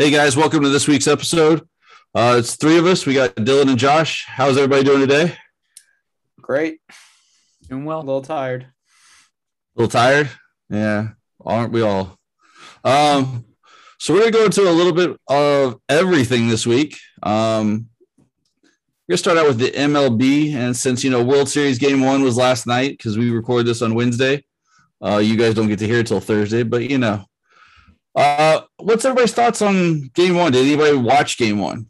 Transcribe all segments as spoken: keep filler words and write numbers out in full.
Hey guys, welcome to this week's episode. Uh, it's three of us. We got Dylan and Josh. How's everybody doing today? Great. Doing well. A little tired. A little tired? Yeah. Aren't we all? Um, so we're going to go into a little bit of everything this week. Um, we're going to start out with the M L B. And since, you know, World Series Game one was last night because we recorded this on Wednesday. Uh, you guys don't get to hear it till Thursday, but you know. Uh, what's everybody's thoughts on game one? Did anybody watch game one?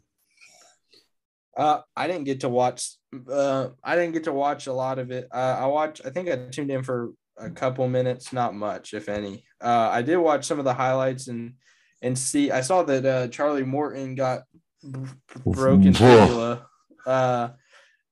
Uh, I didn't get to watch, uh, I didn't get to watch a lot of it. Uh, I watched, I think I tuned in for a couple minutes, not much, if any. Uh, I did watch some of the highlights and, and see, I saw that, uh, Charlie Morton got b- broken fibula. Uh,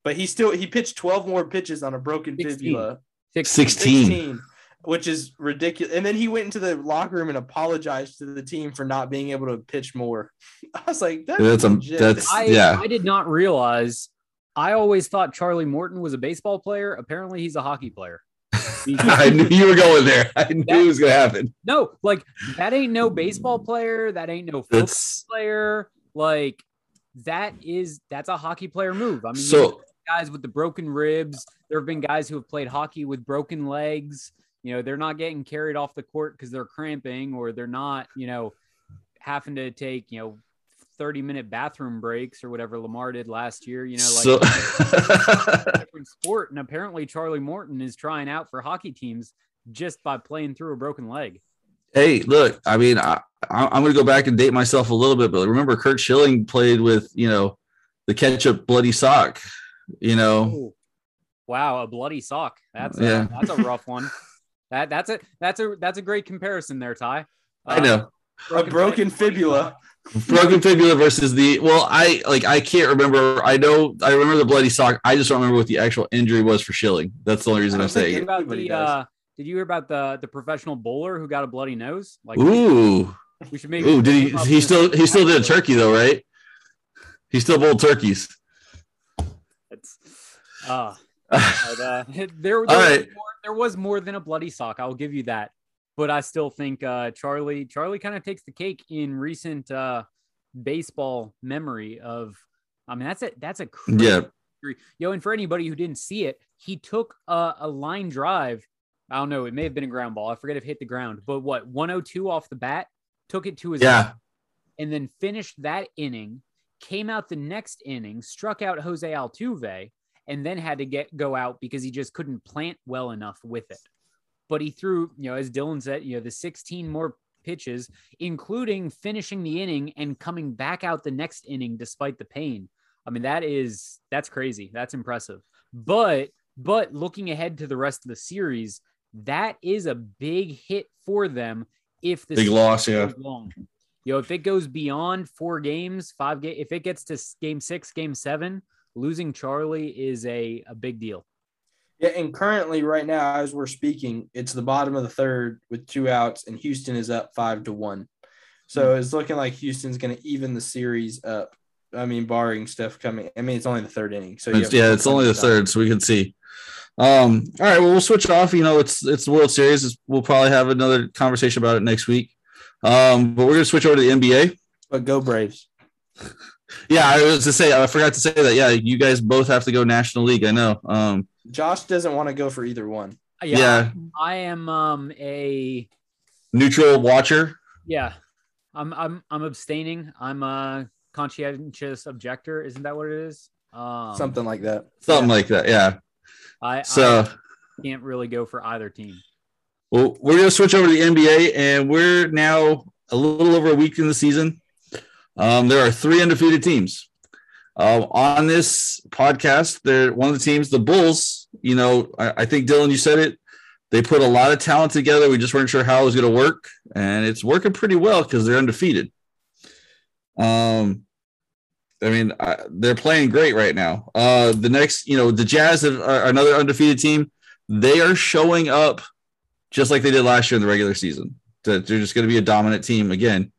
but he still, he pitched twelve more pitches on a broken fibula. sixteen. sixteen. sixteen. Which is ridiculous. And then he went into the locker room and apologized to the team for not being able to pitch more. I was like, that's, that's, a, that's I, yeah. I did not realize. I always thought Charlie Morton was a baseball player. Apparently he's a hockey player. I knew you were going there. I knew that, it was going to happen. No, like that ain't no baseball player. That ain't no football that's, player. Like that is, that's a hockey player move. I mean, so, guys with the broken ribs, there have been guys who have played hockey with broken legs. You know, they're not getting carried off the court because they're cramping or they're not, you know, having to take, you know, thirty minute bathroom breaks or whatever Lamar did last year, you know, like so- a different sport. And apparently Charlie Morton is trying out for hockey teams just by playing through a broken leg. Hey, look, I mean, I, I, I'm going to go back and date myself a little bit, but remember Kurt Schilling played with, you know, the ketchup bloody sock, you know. Ooh. Wow. A bloody sock. That's a, yeah. that's a rough one. That that's a that's a that's a great comparison there, Ty. Uh, I know broken a broken fibula, broken fibula versus the well. I like I can't remember. I know I remember the bloody sock. I just don't remember what the actual injury was for Schilling. That's the only reason I'm saying. About the, uh, did you hear about the the professional bowler who got a bloody nose? Like ooh, we should maybe. Ooh, did he? He still he still did a turkey though, right? He still bowled turkeys. That's ah. Uh, but, uh, there, there, was right. more, there was more than a bloody sock. I'll give you that, but I still think uh, Charlie Charlie kind of takes the cake in recent uh, baseball memory. Of I mean, that's a that's a crazy yeah. injury. Yo, and for anybody who didn't see it, he took a, a line drive. I don't know. It may have been a ground ball. I forget if it hit the ground, but what one oh two off the bat, took it to his yeah, head, and then finished that inning. Came out the next inning, struck out Jose Altuve. And then had to get go out because he just couldn't plant well enough with it. But he threw, you know, as Dylan said, you know, the sixteen more pitches, including finishing the inning and coming back out the next inning despite the pain. I mean, that is, that's crazy. That's impressive. But, but looking ahead to the rest of the series, that is a big hit for them. If the big loss, yeah. Long. You know, if it goes beyond four games, five games, if it gets to game six, game seven, losing Charlie is a, a big deal. Yeah, and currently right now as we're speaking, it's the bottom of the third with two outs, and Houston is up five to one. So mm-hmm. It's looking like Houston's going to even the series up. I mean, barring Steph coming. I mean, it's only the third inning. So it's, yeah, it's only the third, so we can see. Um, all right, well, we'll switch off. You know, it's it's the World Series. It's, we'll probably have another conversation about it next week. Um, but we're going to switch over to the N B A. But go Braves. Yeah, I was to say I forgot to say that. Yeah, you guys both have to go National League. I know. Um, Josh doesn't want to go for either one. Yeah, yeah. I am um, a neutral watcher. Yeah, I'm I'm I'm abstaining. I'm a conscientious objector. Isn't that what it is? Um, Something like that. Something yeah. like that. Yeah. I so I can't really go for either team. Well, we're gonna switch over to the N B A, and we're now a little over a week in the season. Um, there are three undefeated teams uh, on this podcast. They're one of the teams, the Bulls, you know, I, I think Dylan, you said it, they put a lot of talent together. We just weren't sure how it was going to work, and it's working pretty well because they're undefeated. Um, I mean, I, they're playing great right now. Uh, the next, you know, the Jazz are, are another undefeated team. They are showing up just like they did last year in the regular season. They're just going to be a dominant team again.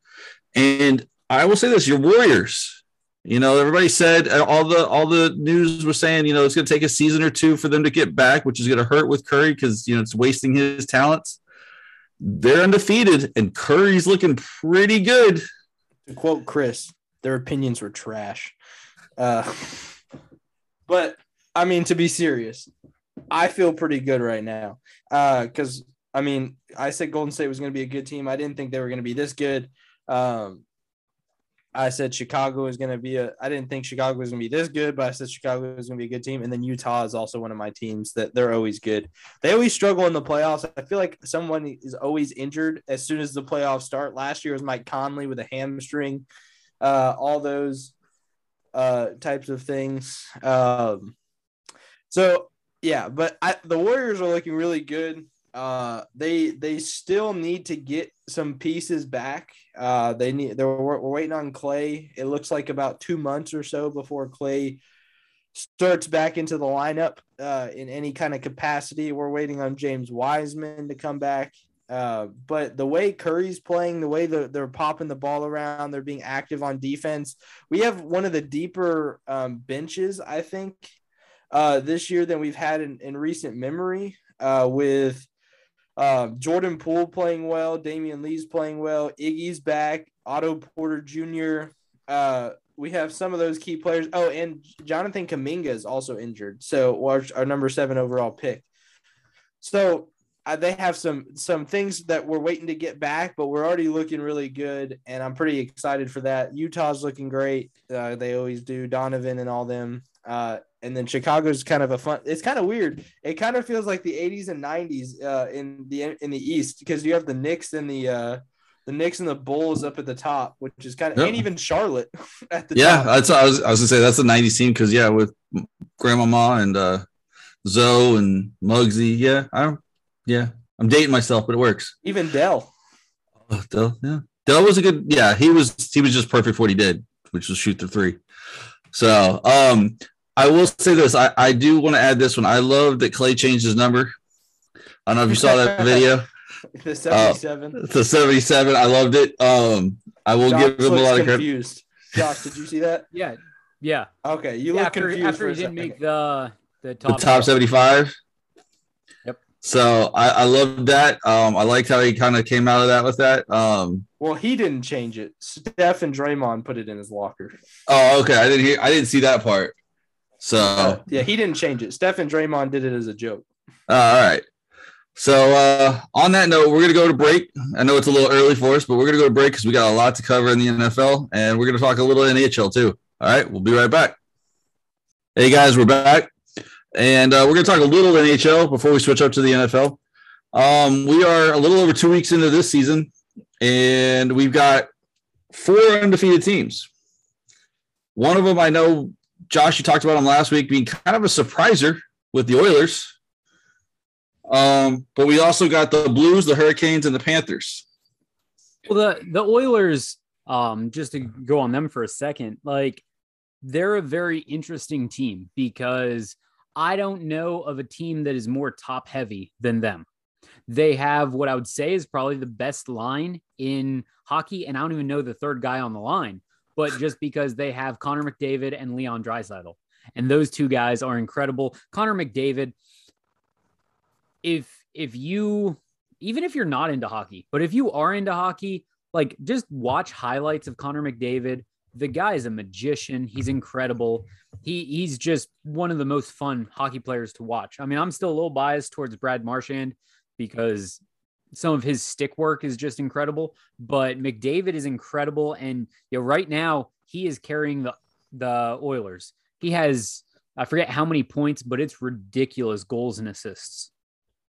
And I will say this, your Warriors, you know, everybody said all the all the news was saying, you know, it's going to take a season or two for them to get back, which is going to hurt with Curry because, you know, it's wasting his talents. They're undefeated, and Curry's looking pretty good. To quote Chris, their opinions were trash. Uh, but, I mean, to be serious, I feel pretty good right now because, uh, I mean, I said Golden State was going to be a good team. I didn't think they were going to be this good. Um, I said Chicago is going to be a – I didn't think Chicago was going to be this good, but I said Chicago is going to be a good team. And then Utah is also one of my teams that they're always good. They always struggle in the playoffs. I feel like someone is always injured as soon as the playoffs start. Last year was Mike Conley with a hamstring, uh, all those uh, types of things. Um, so, yeah, but I, the Warriors are looking really good. Uh, they they still need to get some pieces back. Uh, they need they're we're waiting on Clay. It looks like about two months or so before Clay starts back into the lineup uh, in any kind of capacity. We're waiting on James Wiseman to come back. Uh, but the way Curry's playing, the way the, they're popping the ball around, they're being active on defense. We have one of the deeper um, benches, I think, uh, this year than we've had in, in recent memory. Uh, with Uh, Jordan Poole playing well, Damian Lee's playing well, Iggy's back, Otto Porter Junior Uh, we have some of those key players. Oh, and Jonathan Kuminga is also injured, so our, our number seven overall pick. So uh, they have some some things that we're waiting to get back, but we're already looking really good, and I'm pretty excited for that. Utah's looking great. Uh, they always do, Donovan and all them. Uh, and then Chicago's kind of a fun – it's kind of weird. It kind of feels like the eighties and nineties uh, in the in the East because you have the Knicks and the uh, the Knicks and the Bulls up at the top, which is kind of yep. – and even Charlotte at the yeah, top. Yeah, that's I was, I was going to say that's the nineties team because, yeah, with Grandmama and uh, Zoe and Muggsy, yeah, I, yeah, I'm dating myself, but it works. Even Dell. Oh, Dell, yeah. Dell was a good – yeah, he was he was just perfect for what he did, which was shoot the three. So, um, I will say this. I, I do want to add this one. I love that Clay changed his number. I don't know if you saw that video. The seventy-seven. Uh, the seventy-seven. I loved it. Um, I will Josh give him a lot of confused. Credit. Josh, did you see that? Yeah. Yeah. Okay. You yeah, look after, confused after for he didn't make the, the top. The top seventy-five. Yep. So I, I loved that. Um, I liked how he kind of came out of that with that. Um, well, he didn't change it. Steph and Draymond put it in his locker. Oh, okay. I didn't hear. I didn't see that part. So uh, yeah, he didn't change it. Steph and Draymond did it as a joke. Uh, all right. So uh, on that note, we're gonna go to break. I know it's a little early for us, but we're gonna go to break because we got a lot to cover in the N F L, and we're gonna talk a little N H L too. All right, we'll be right back. Hey guys, we're back. And uh, we're going to talk a little N H L before we switch up to the N F L. Um, we are a little over two weeks into this season, and we've got four undefeated teams. One of them, I know, Josh, you talked about them last week being kind of a surpriser with the Oilers. Um, but we also got the Blues, the Hurricanes, and the Panthers. Well, the, the Oilers, um, just to go on them for a second, like they're a very interesting team because – I don't know of a team that is more top heavy than them. They have what I would say is probably the best line in hockey. And I don't even know the third guy on the line, but just because they have Connor McDavid and Leon Draisaitl, and those two guys are incredible. Connor McDavid. If, if you, even if you're not into hockey, but if you are into hockey, like just watch highlights of Connor McDavid. The guy is a magician. He's incredible. He he's just one of the most fun hockey players to watch. I mean, I'm still a little biased towards Brad Marchand because some of his stick work is just incredible, but McDavid is incredible. And you know, right now he is carrying the, the Oilers. He has, I forget how many points, but it's ridiculous goals and assists.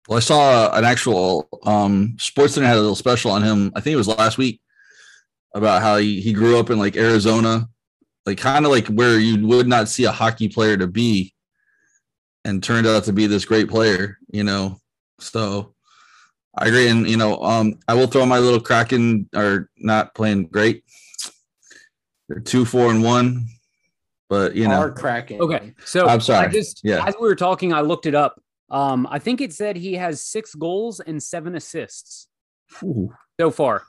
Well, I saw an actual um, SportsCenter had a little special on him. I think it was last week. About how he, he grew up in like Arizona, like kind of like where you would not see a hockey player to be, and turned out to be this great player, you know. So I agree, and you know, um, I will throw my little Kraken are not playing great. They're two, four, and one, but you know, our Kraken. Okay, so I'm sorry. I just, yeah. As we were talking, I looked it up. Um, I think it said he has six goals and seven assists Ooh. so far.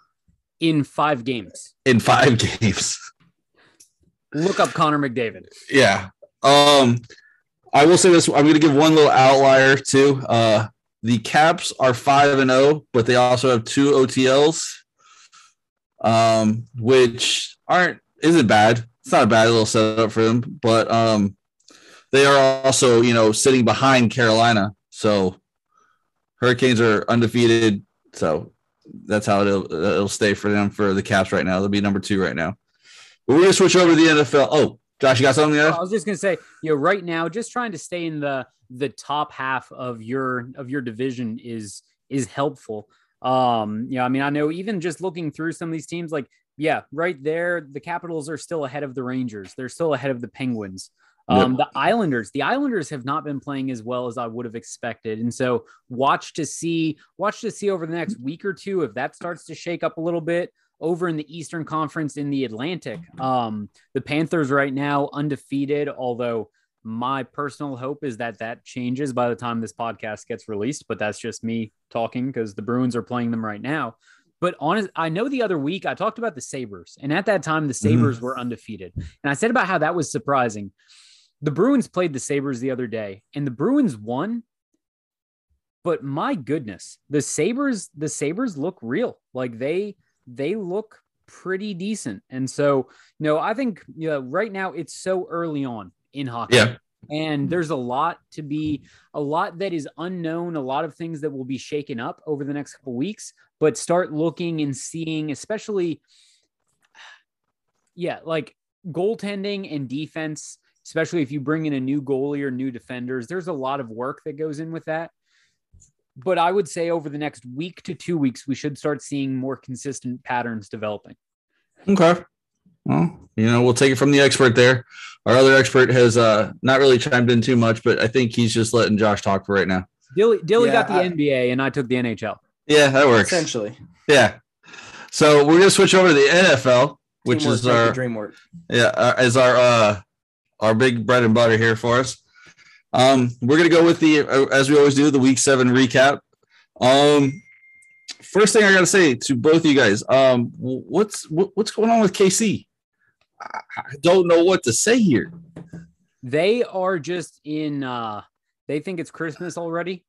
In five games. In five games. Look up Connor McDavid. Yeah. Um, I will say this. I'm going to give one little outlier, too. Uh, the Caps are five and oh, but they also have two O T Ls. um, which aren't isn't bad. It's not a bad little setup for them, but um, they are also, you know, sitting behind Carolina. So Hurricanes are undefeated. So that's how it'll, it'll stay for them for the Caps right now. They'll be number two right now. But we're going to switch over to the N F L. Oh, Josh, you got something there? I was just going to say, you know, right now, just trying to stay in the the top half of your of your division is is helpful. Um, you know, I mean, I know even just looking through some of these teams, like, yeah, right there, the Capitals are still ahead of the Rangers. They're still ahead of the Penguins. Um, yep. The Islanders, the Islanders have not been playing as well as I would have expected. And so watch to see, watch to see over the next week or two, if that starts to shake up a little bit. Over in the Eastern Conference in the Atlantic, um, the Panthers right now undefeated, although my personal hope is that that changes by the time this podcast gets released, but that's just me talking because the Bruins are playing them right now. But honest, I know the other week I talked about the Sabres, and at that time the Sabres mm-hmm. were undefeated. And I said about how that was surprising. The Bruins played the Sabres the other day, and the Bruins won. But my goodness, the Sabres, the Sabres look real. Like they they look pretty decent. And so, you know, I think, you know, right now it's so early on in hockey. Yeah. And there's a lot to be, a lot that is unknown, a lot of things that will be shaken up over the next couple of weeks. But start looking and seeing, especially, yeah, like goaltending and defense, especially if you bring in a new goalie or new defenders, there's a lot of work that goes in with that. But I would say over the next week to two weeks, we should start seeing more consistent patterns developing. Okay. Well, you know, we'll take it from the expert there. Our other expert has uh, not really chimed in too much, but I think he's just letting Josh talk for right now. Dilly, Dilly yeah, got the I, N B A, and I took the N H L. Yeah, that works. Essentially. Yeah. So we're going to switch over to the N F L, which dream is our dream work. Yeah, uh, is our uh, our big bread and butter here for us. Um, we're going to go with the, as we always do, the week seven recap. Um, first thing I got to say to both of you guys, um, what's, what's going on with K C? I don't know what to say here. They are just in, uh, they think it's Christmas already.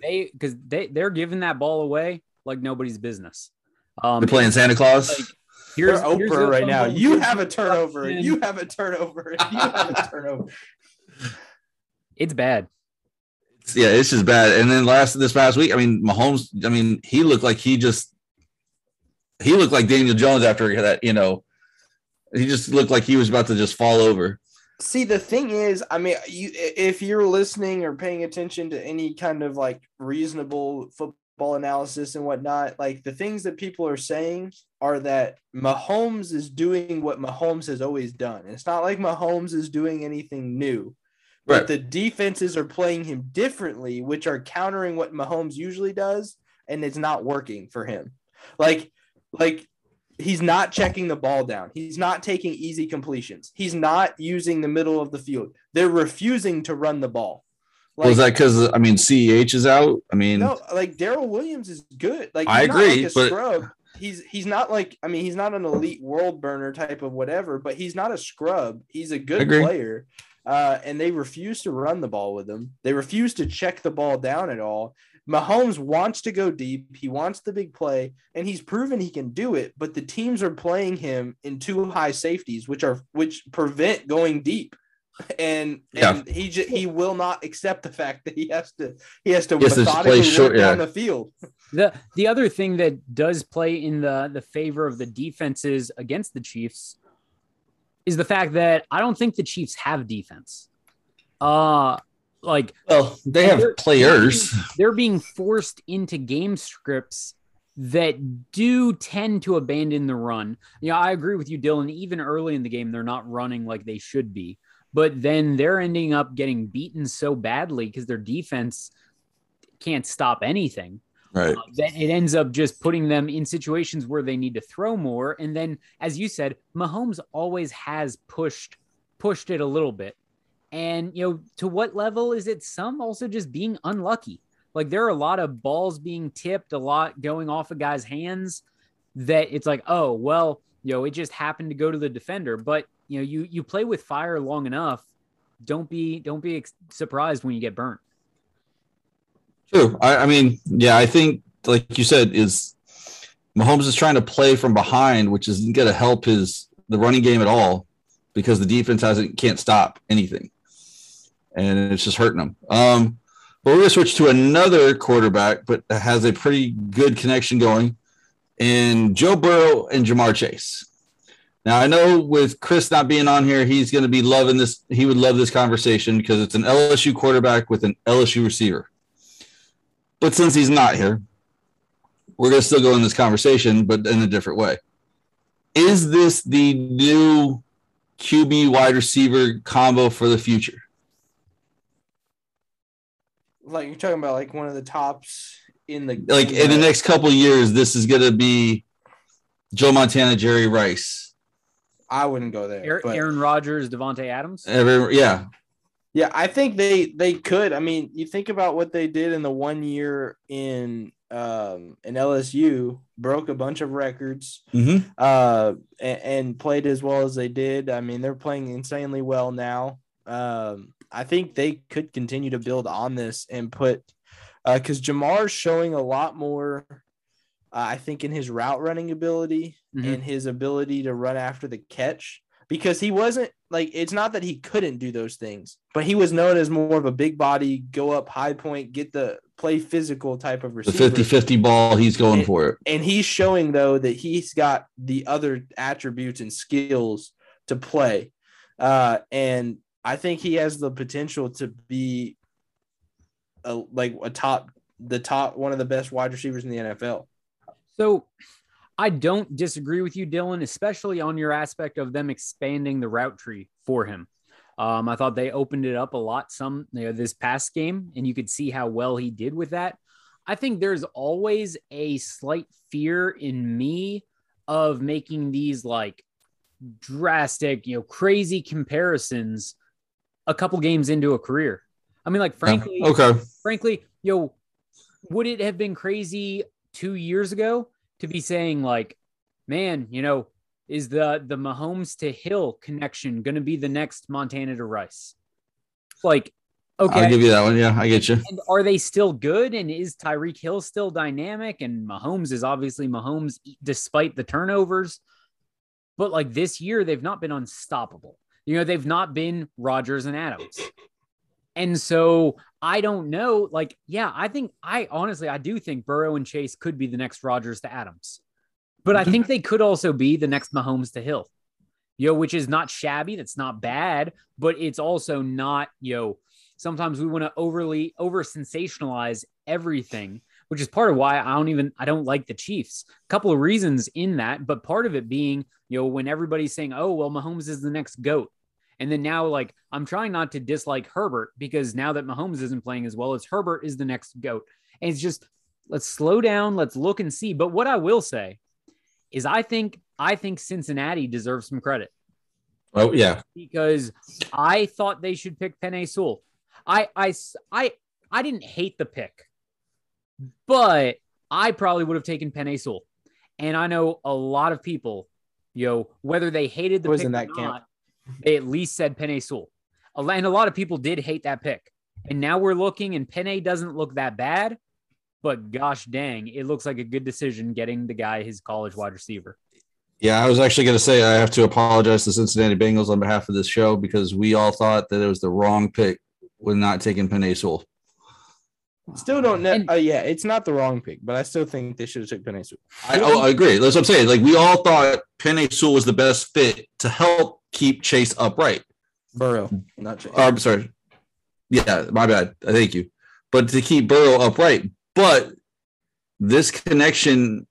They, cause they, they're giving that ball away like nobody's business. Um, they're playing Santa Claus. Like, here's Oprah here's right now. You have a turnover. You have a turnover. You have a turnover. It's bad. Yeah, it's just bad. And then last this past week, I mean, Mahomes, I mean, he looked like he just he looked like Daniel Jones after that, you know. He just looked like he was about to just fall over. See, the thing is, I mean, you if you're listening or paying attention to any kind of like reasonable football analysis and whatnot, like the things that people are saying are that Mahomes is doing what Mahomes has always done. And it's not like Mahomes is doing anything new. But right. The defenses are playing him differently, which are countering what Mahomes usually does, and it's not working for him. Like, like he's not checking the ball down. He's not taking easy completions. He's not using the middle of the field. They're refusing to run the ball. Like, was well, that because, I mean, C E H is out? I mean – No, like Darrell Williams is good. Like I agree, like but scrub. – He's he's not like I mean he's not an elite world burner type of whatever, but he's not a scrub. He's a good player, uh, and they refuse to run the ball with him. They refuse to check the ball down at all. Mahomes wants to go deep. He wants the big play, and he's proven he can do it. But the teams are playing him in two high safeties, which are which prevent going deep, and, and yeah. he j- he will not accept the fact that he has to he has to he has methodically to work yeah. down the field. The the other thing that does play in the, the favor of the defenses against the Chiefs is the fact that I don't think the Chiefs have defense. Uh, like well, they have they're, players. They're being, they're being forced into game scripts that do tend to abandon the run. You know, I agree with you, Dylan. Even early in the game, they're not running like they should be. But then they're ending up getting beaten so badly because their defense can't stop anything. Right. Uh, then it ends up just putting them in situations where they need to throw more. And then, as you said, Mahomes always has pushed, pushed it a little bit. And, you know, to what level is it? Some also just being unlucky. Like there are a lot of balls being tipped, a lot going off a guy's hands that it's like, oh, well, you know, it just happened to go to the defender. But, you know, you, you play with fire long enough. Don't be, don't be ex- surprised when you get burnt. True. I, I mean, yeah, I think, like you said, is Mahomes is trying to play from behind, which isn't going to help his the running game at all because the defense hasn't can't stop anything, and it's just hurting them. Um, but we're going to switch to another quarterback, but has a pretty good connection going in Joe Burrow and Ja'Marr Chase. Now, I know with Chris not being on here, he's going to be loving this. He would love this conversation because it's an L S U quarterback with an L S U receiver. But since he's not here, we're going to still go in this conversation, but in a different way. Is this the new Q B wide receiver combo for the future? Like, you're talking about like one of the tops in the like in the next couple of years, this is going to be Joe Montana, Jerry Rice. I wouldn't go there. Aaron, Aaron Rodgers, Davante Adams. Every, yeah. Yeah, I think they they could. I mean, you think about what they did in the one year in um, in L S U, broke a bunch of records, mm-hmm. uh, and, and played as well as they did. I mean, they're playing insanely well now. Um, I think they could continue to build on this and put uh, – because Ja'Marr's showing a lot more – I think in his route running ability mm-hmm. and his ability to run after the catch, because he wasn't like, it's not that he couldn't do those things, but he was known as more of a big body, go up high point, get the play physical type of receiver. The fifty-fifty ball, he's going and, for it. And he's showing though that he's got the other attributes and skills to play. Uh, and I think he has the potential to be a, like a top, the top, one of the best wide receivers in the N F L. So I don't disagree with you, Dylan, especially on your aspect of them expanding the route tree for him. Um, I thought they opened it up a lot some you know, this past game, and you could see how well he did with that. I think there's always a slight fear in me of making these like drastic, you know, crazy comparisons a couple games into a career. I mean, like, frankly, yeah. okay. frankly, you know, would it have been crazy two years ago to be saying like, man, you know, is the, the Mahomes to Hill connection going to be the next Montana to Rice? Like, okay. I'll give you that one. Yeah, I get you. And are they still good? And is Tyreek Hill still dynamic? And Mahomes is obviously Mahomes despite the turnovers, but like this year, they've not been unstoppable. You know, they've not been Rodgers and Adams. And so I don't know, like, yeah, I think I honestly, I do think Burrow and Chase could be the next Rodgers to Adams, but I think they could also be the next Mahomes to Hill, you know, which is not shabby. That's not bad, but it's also not, you know, sometimes we want to overly over sensationalize everything, which is part of why I don't even, I don't like the Chiefs. A couple of reasons in that, but part of it being, you know, when everybody's saying, oh, well, Mahomes is the next GOAT. And then now, like, I'm trying not to dislike Herbert because now that Mahomes isn't playing as well as Herbert is the next GOAT. And it's just, let's slow down. Let's look and see. But what I will say is I think, I think Cincinnati deserves some credit. Oh, yeah. Because I thought they should pick Penei Sewell. I, I, I, I didn't hate the pick, but I probably would have taken Penei Sewell. And I know a lot of people, you know, whether they hated the pick or not. Camp. They at least said Penei Sewell. And a lot of people did hate that pick. And now we're looking, and Penei doesn't look that bad, but gosh dang, it looks like a good decision getting the guy his college wide receiver. Yeah, I was actually going to say I have to apologize to Cincinnati Bengals on behalf of this show because we all thought that it was the wrong pick when not taking Penei Sewell. Still don't know. Uh, yeah, it's not the wrong pick, but I still think they should have took Penei Sewell. I, oh, I agree. That's what I'm saying. Like, we all thought Penei Sewell was the best fit to help keep Chase upright. Burrow, not Chase. Uh, I'm sorry. Yeah, my bad. Thank you. But to keep Burrow upright. But this connection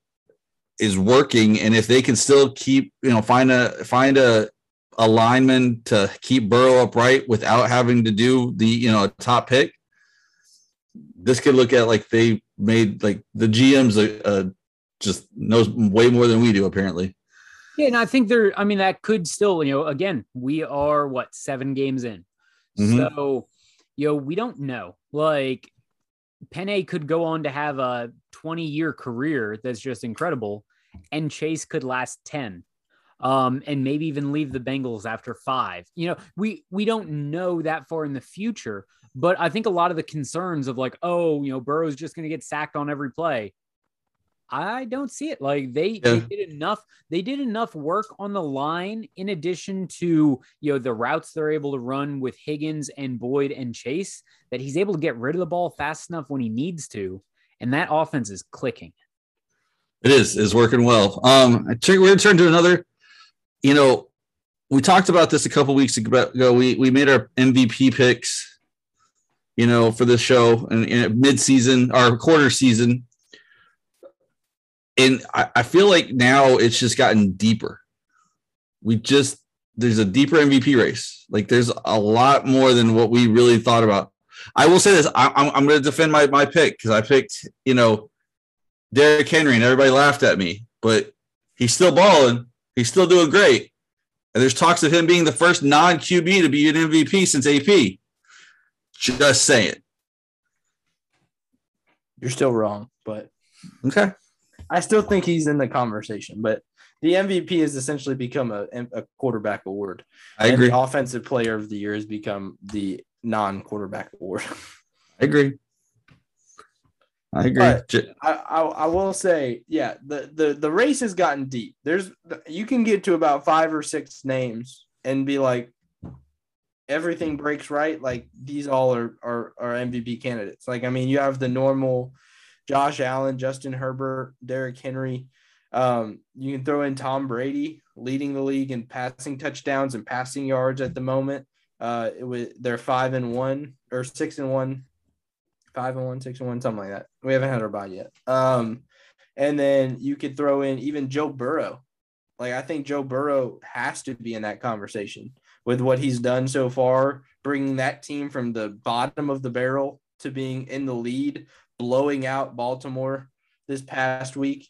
is working, and if they can still keep, you know, find a find a, a lineman to keep Burrow upright without having to do the, you know, top pick, this could look at like they made like the G M's uh, uh, just knows way more than we do apparently. Yeah, and I think there, I mean, that could still, you know, again, we are, what, seven games in. Mm-hmm. So, you know, we don't know. Like, Penei could go on to have a twenty-year career that's just incredible, and Chase could last ten, um, and maybe even leave the Bengals after five. You know, we, we don't know that far in the future, but I think a lot of the concerns of like, oh, you know, Burrow's just going to get sacked on every play. I don't see it. Like they, yeah. they did enough. They did enough work on the line in addition to, you know, the routes they're able to run with Higgins and Boyd and Chase, that he's able to get rid of the ball fast enough when he needs to. And that offense is clicking. It is, is working well. Um, I think we're going to turn to another, you know, we talked about this a couple weeks ago. We, we made our M V P picks, you know, for this show and, and mid season or quarter season. And I, I feel like now it's just gotten deeper. We just, there's a deeper M V P race. Like there's a lot more than what we really thought about. I will say this. I, I'm, I'm going to defend my, my pick. Cause I picked, you know, Derek Henry and everybody laughed at me, but he's still balling. He's still doing great. And there's talks of him being the first non-Q B to be an M V P since A P. Just saying. You're still wrong, but okay. I still think he's in the conversation, but the M V P has essentially become a, a quarterback award. I agree. And the offensive player of the year has become the non-quarterback award. I agree. I agree. I, I, I will say, yeah, the, the, the race has gotten deep. There's you can get to about five or six names and be like, everything breaks right. Like these all are are, are M V P candidates. Like, I mean, you have the normal Josh Allen, Justin Herbert, Derek Henry. Um, you can throw in Tom Brady leading the league in passing touchdowns and passing yards at the moment. Uh, it was they're five and one or six and one. Five and one, six and one, something like that. We haven't had our bye yet. Um, and then you could throw in even Joe Burrow. Like, I think Joe Burrow has to be in that conversation with what he's done so far, bringing that team from the bottom of the barrel to being in the lead, blowing out Baltimore this past week.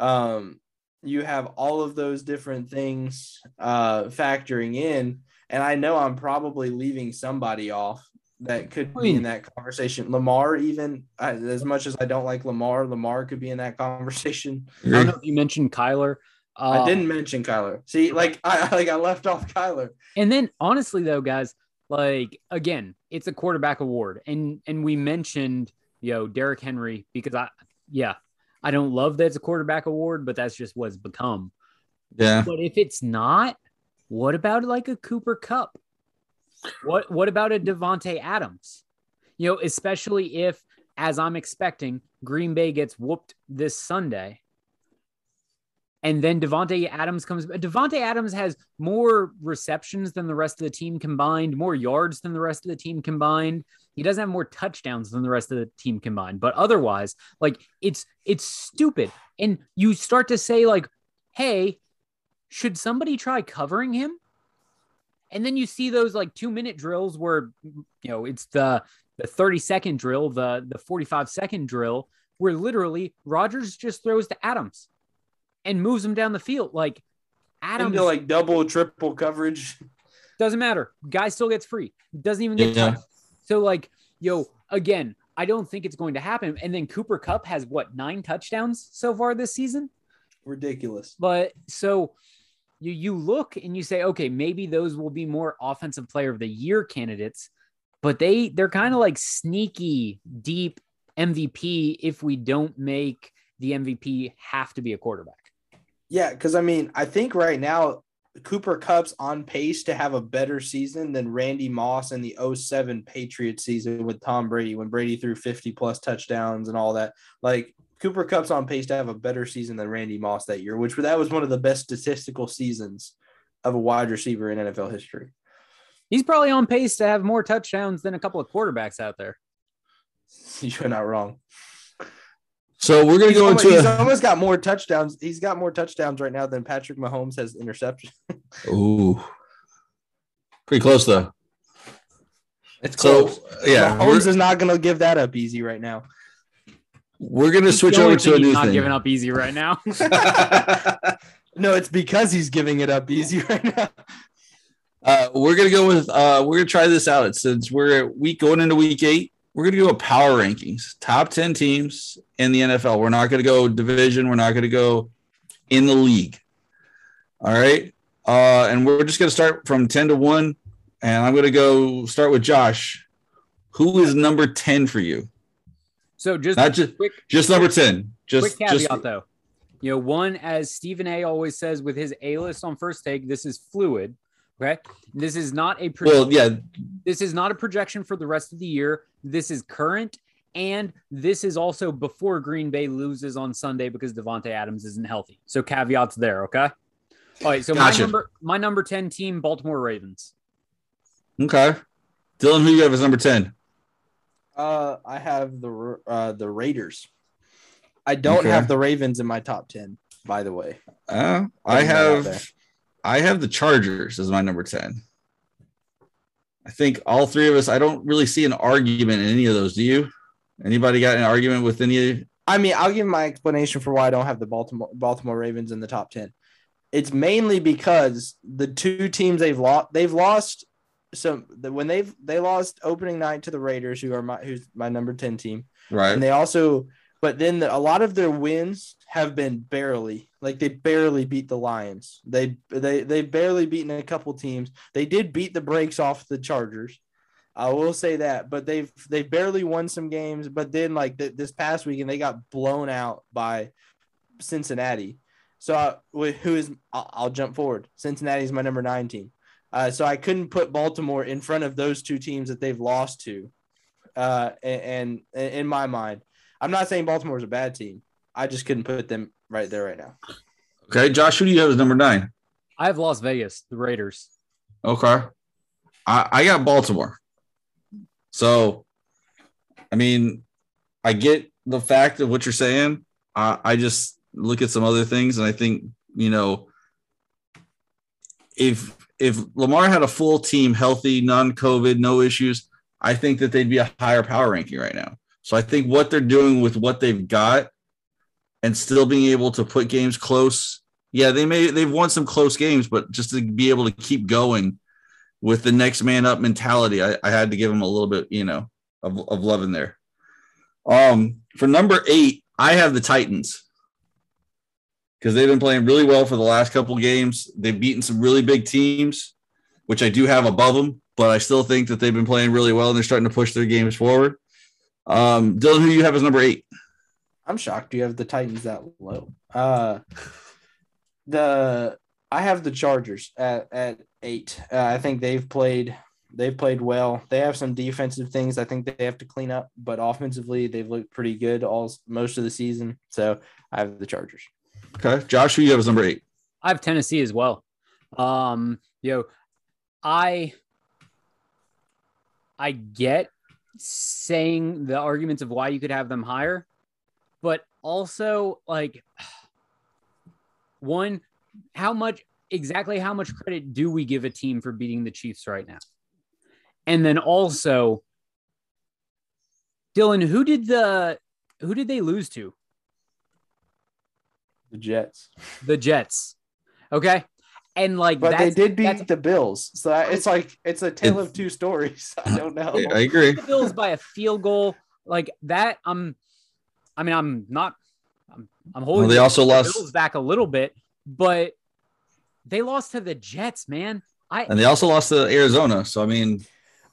Um, you have all of those different things uh, factoring in. And I know I'm probably leaving somebody off that could be in that conversation. Lamar, even as much as I don't like Lamar, Lamar could be in that conversation. I don't know if you mentioned Kyler. Uh, I didn't mention Kyler. See, like I like I left off Kyler. And then honestly, though, guys, like again, it's a quarterback award, and and we mentioned you know Derrick Henry because I yeah I don't love that it's a quarterback award, but that's just what's become. Yeah. But if it's not, what about like a Cooper Kupp? What what about a Davante Adams? You know, especially if, as I'm expecting, Green Bay gets whooped this Sunday. And then Davante Adams comes. Davante Adams has more receptions than the rest of the team combined, more yards than the rest of the team combined. He doesn't have more touchdowns than the rest of the team combined. But otherwise, like, it's it's stupid. And you start to say, like, hey, should somebody try covering him? And then you see those like two minute drills where, you know, it's the, the thirty second drill, the, the forty-five second drill where literally Rodgers just throws to Adams and moves him down the field. Like Adams into like double, triple coverage. Doesn't matter. Guy still gets free. Doesn't even get yeah. touched. So like, yo, again, I don't think it's going to happen. And then Cooper Kupp has what, nine touchdowns so far this season? Ridiculous. But so You you look and you say, okay, maybe those will be more offensive player of the year candidates, but they, they're kind of like sneaky, deep M V P if we don't make the M V P have to be a quarterback. Yeah, because, I mean, I think right now Cooper Kupp's on pace to have a better season than Randy Moss in the oh seven Patriots season with Tom Brady when Brady threw fifty-plus touchdowns and all that. Like, Cooper Kupp's on pace to have a better season than Randy Moss that year, which that was one of the best statistical seasons of a wide receiver in N F L history. He's probably on pace to have more touchdowns than a couple of quarterbacks out there. You're not wrong. So we're going to go almost, into. He's a... almost got more touchdowns. He's got more touchdowns right now than Patrick Mahomes has interceptions. Ooh, pretty close though. It's close. So, yeah, Mahomes we're... is not going to give that up easy right now. We're going to switch over to a new thing. He's not giving up easy right now. No, it's because he's giving it up easy right now. Uh, we're going to go with uh, – we're going to try this out. Since we're at week going into week eight, we're going to go with power rankings, top ten teams in the N F L. We're not going to go division. We're not going to go in the league. All right? Uh, and we're just going to start from ten to one, and I'm going to go start with Josh. Who is number ten for you? So just Not just, quick, just quick, number ten. Just quick caveat just, though. You know, one, as Stephen A. always says with his A-list on First Take, this is fluid. Okay, this is not a projection. Well, yeah. This is not a projection for the rest of the year. This is current, and this is also before Green Bay loses on Sunday because Davante Adams isn't healthy. So caveats there. Okay. All right. So gotcha. my number, my number ten team, Baltimore Ravens. Okay, Dylan, who do you have as number ten? Uh, I have the uh, the Raiders. I don't okay. have the Ravens in my top ten, by the way. Uh, I have I have the Chargers as my number ten. I think all three of us, I don't really see an argument in any of those. Do you? Anybody got an argument with any of you? I mean, I'll give my explanation for why I don't have the Baltimore Baltimore Ravens in the top ten. It's mainly because the two teams they've lost, they've lost so the, when they've they lost opening night to the Raiders, who are my who's my number ten team. Right. And they also But then the, a lot of their wins have been barely, like they barely beat the Lions. They they they barely beaten a couple teams. They did beat the brakes off the Chargers. I will say that, but they've they barely won some games. But then like th- this past weekend, they got blown out by Cincinnati. So I, who is I'll, I'll jump forward. Cincinnati is my number nine team. Uh, so I couldn't put Baltimore in front of those two teams that they've lost to, uh, and, and in my mind. I'm not saying Baltimore is a bad team. I just couldn't put them right there right now. Okay, Josh, who do you have as number nine? I have Las Vegas, the Raiders. Okay. I, I got Baltimore. So, I mean, I get the fact of what you're saying. I, I just look at some other things, and I think, you know, if if Lamar had a full team, healthy, non-COVID, no issues, I think that they'd be a higher power ranking right now. So I think what they're doing with what they've got and still being able to put games close. Yeah, they may, they've won some close games, but just to be able to keep going with the next man up mentality, I, I had to give them a little bit, you know, of, of love in there. Um, for number eight, I have the Titans because they've been playing really well for the last couple games. They've beaten some really big teams, which I do have above them, but I still think that they've been playing really well and they're starting to push their games forward. Um, Dylan, who do you have as number eight? I'm shocked you have the Titans that low. Uh, the I have the Chargers at, at eight. Uh, I think they've played they've played well. They have some defensive things I think they have to clean up, but offensively they've looked pretty good all most of the season. So I have the Chargers. Okay, Josh, who do you have as number eight? I have Tennessee as well. Um, you know, I I get. saying the arguments of why you could have them higher, but also like one, how much exactly how much credit do we give a team for beating the Chiefs right now? And then also, Dylan, who did the who did they lose to? The Jets. The Jets. Okay. And like, but they did beat the Bills, so it's like it's a tale of two stories. I don't know. I agree. The Bills by a field goal, like that. I'm, I mean, I'm not. I'm, I'm holding. Well, they also lost Bills back a little bit, but they lost to the Jets, man. I and they also lost to Arizona. So I mean,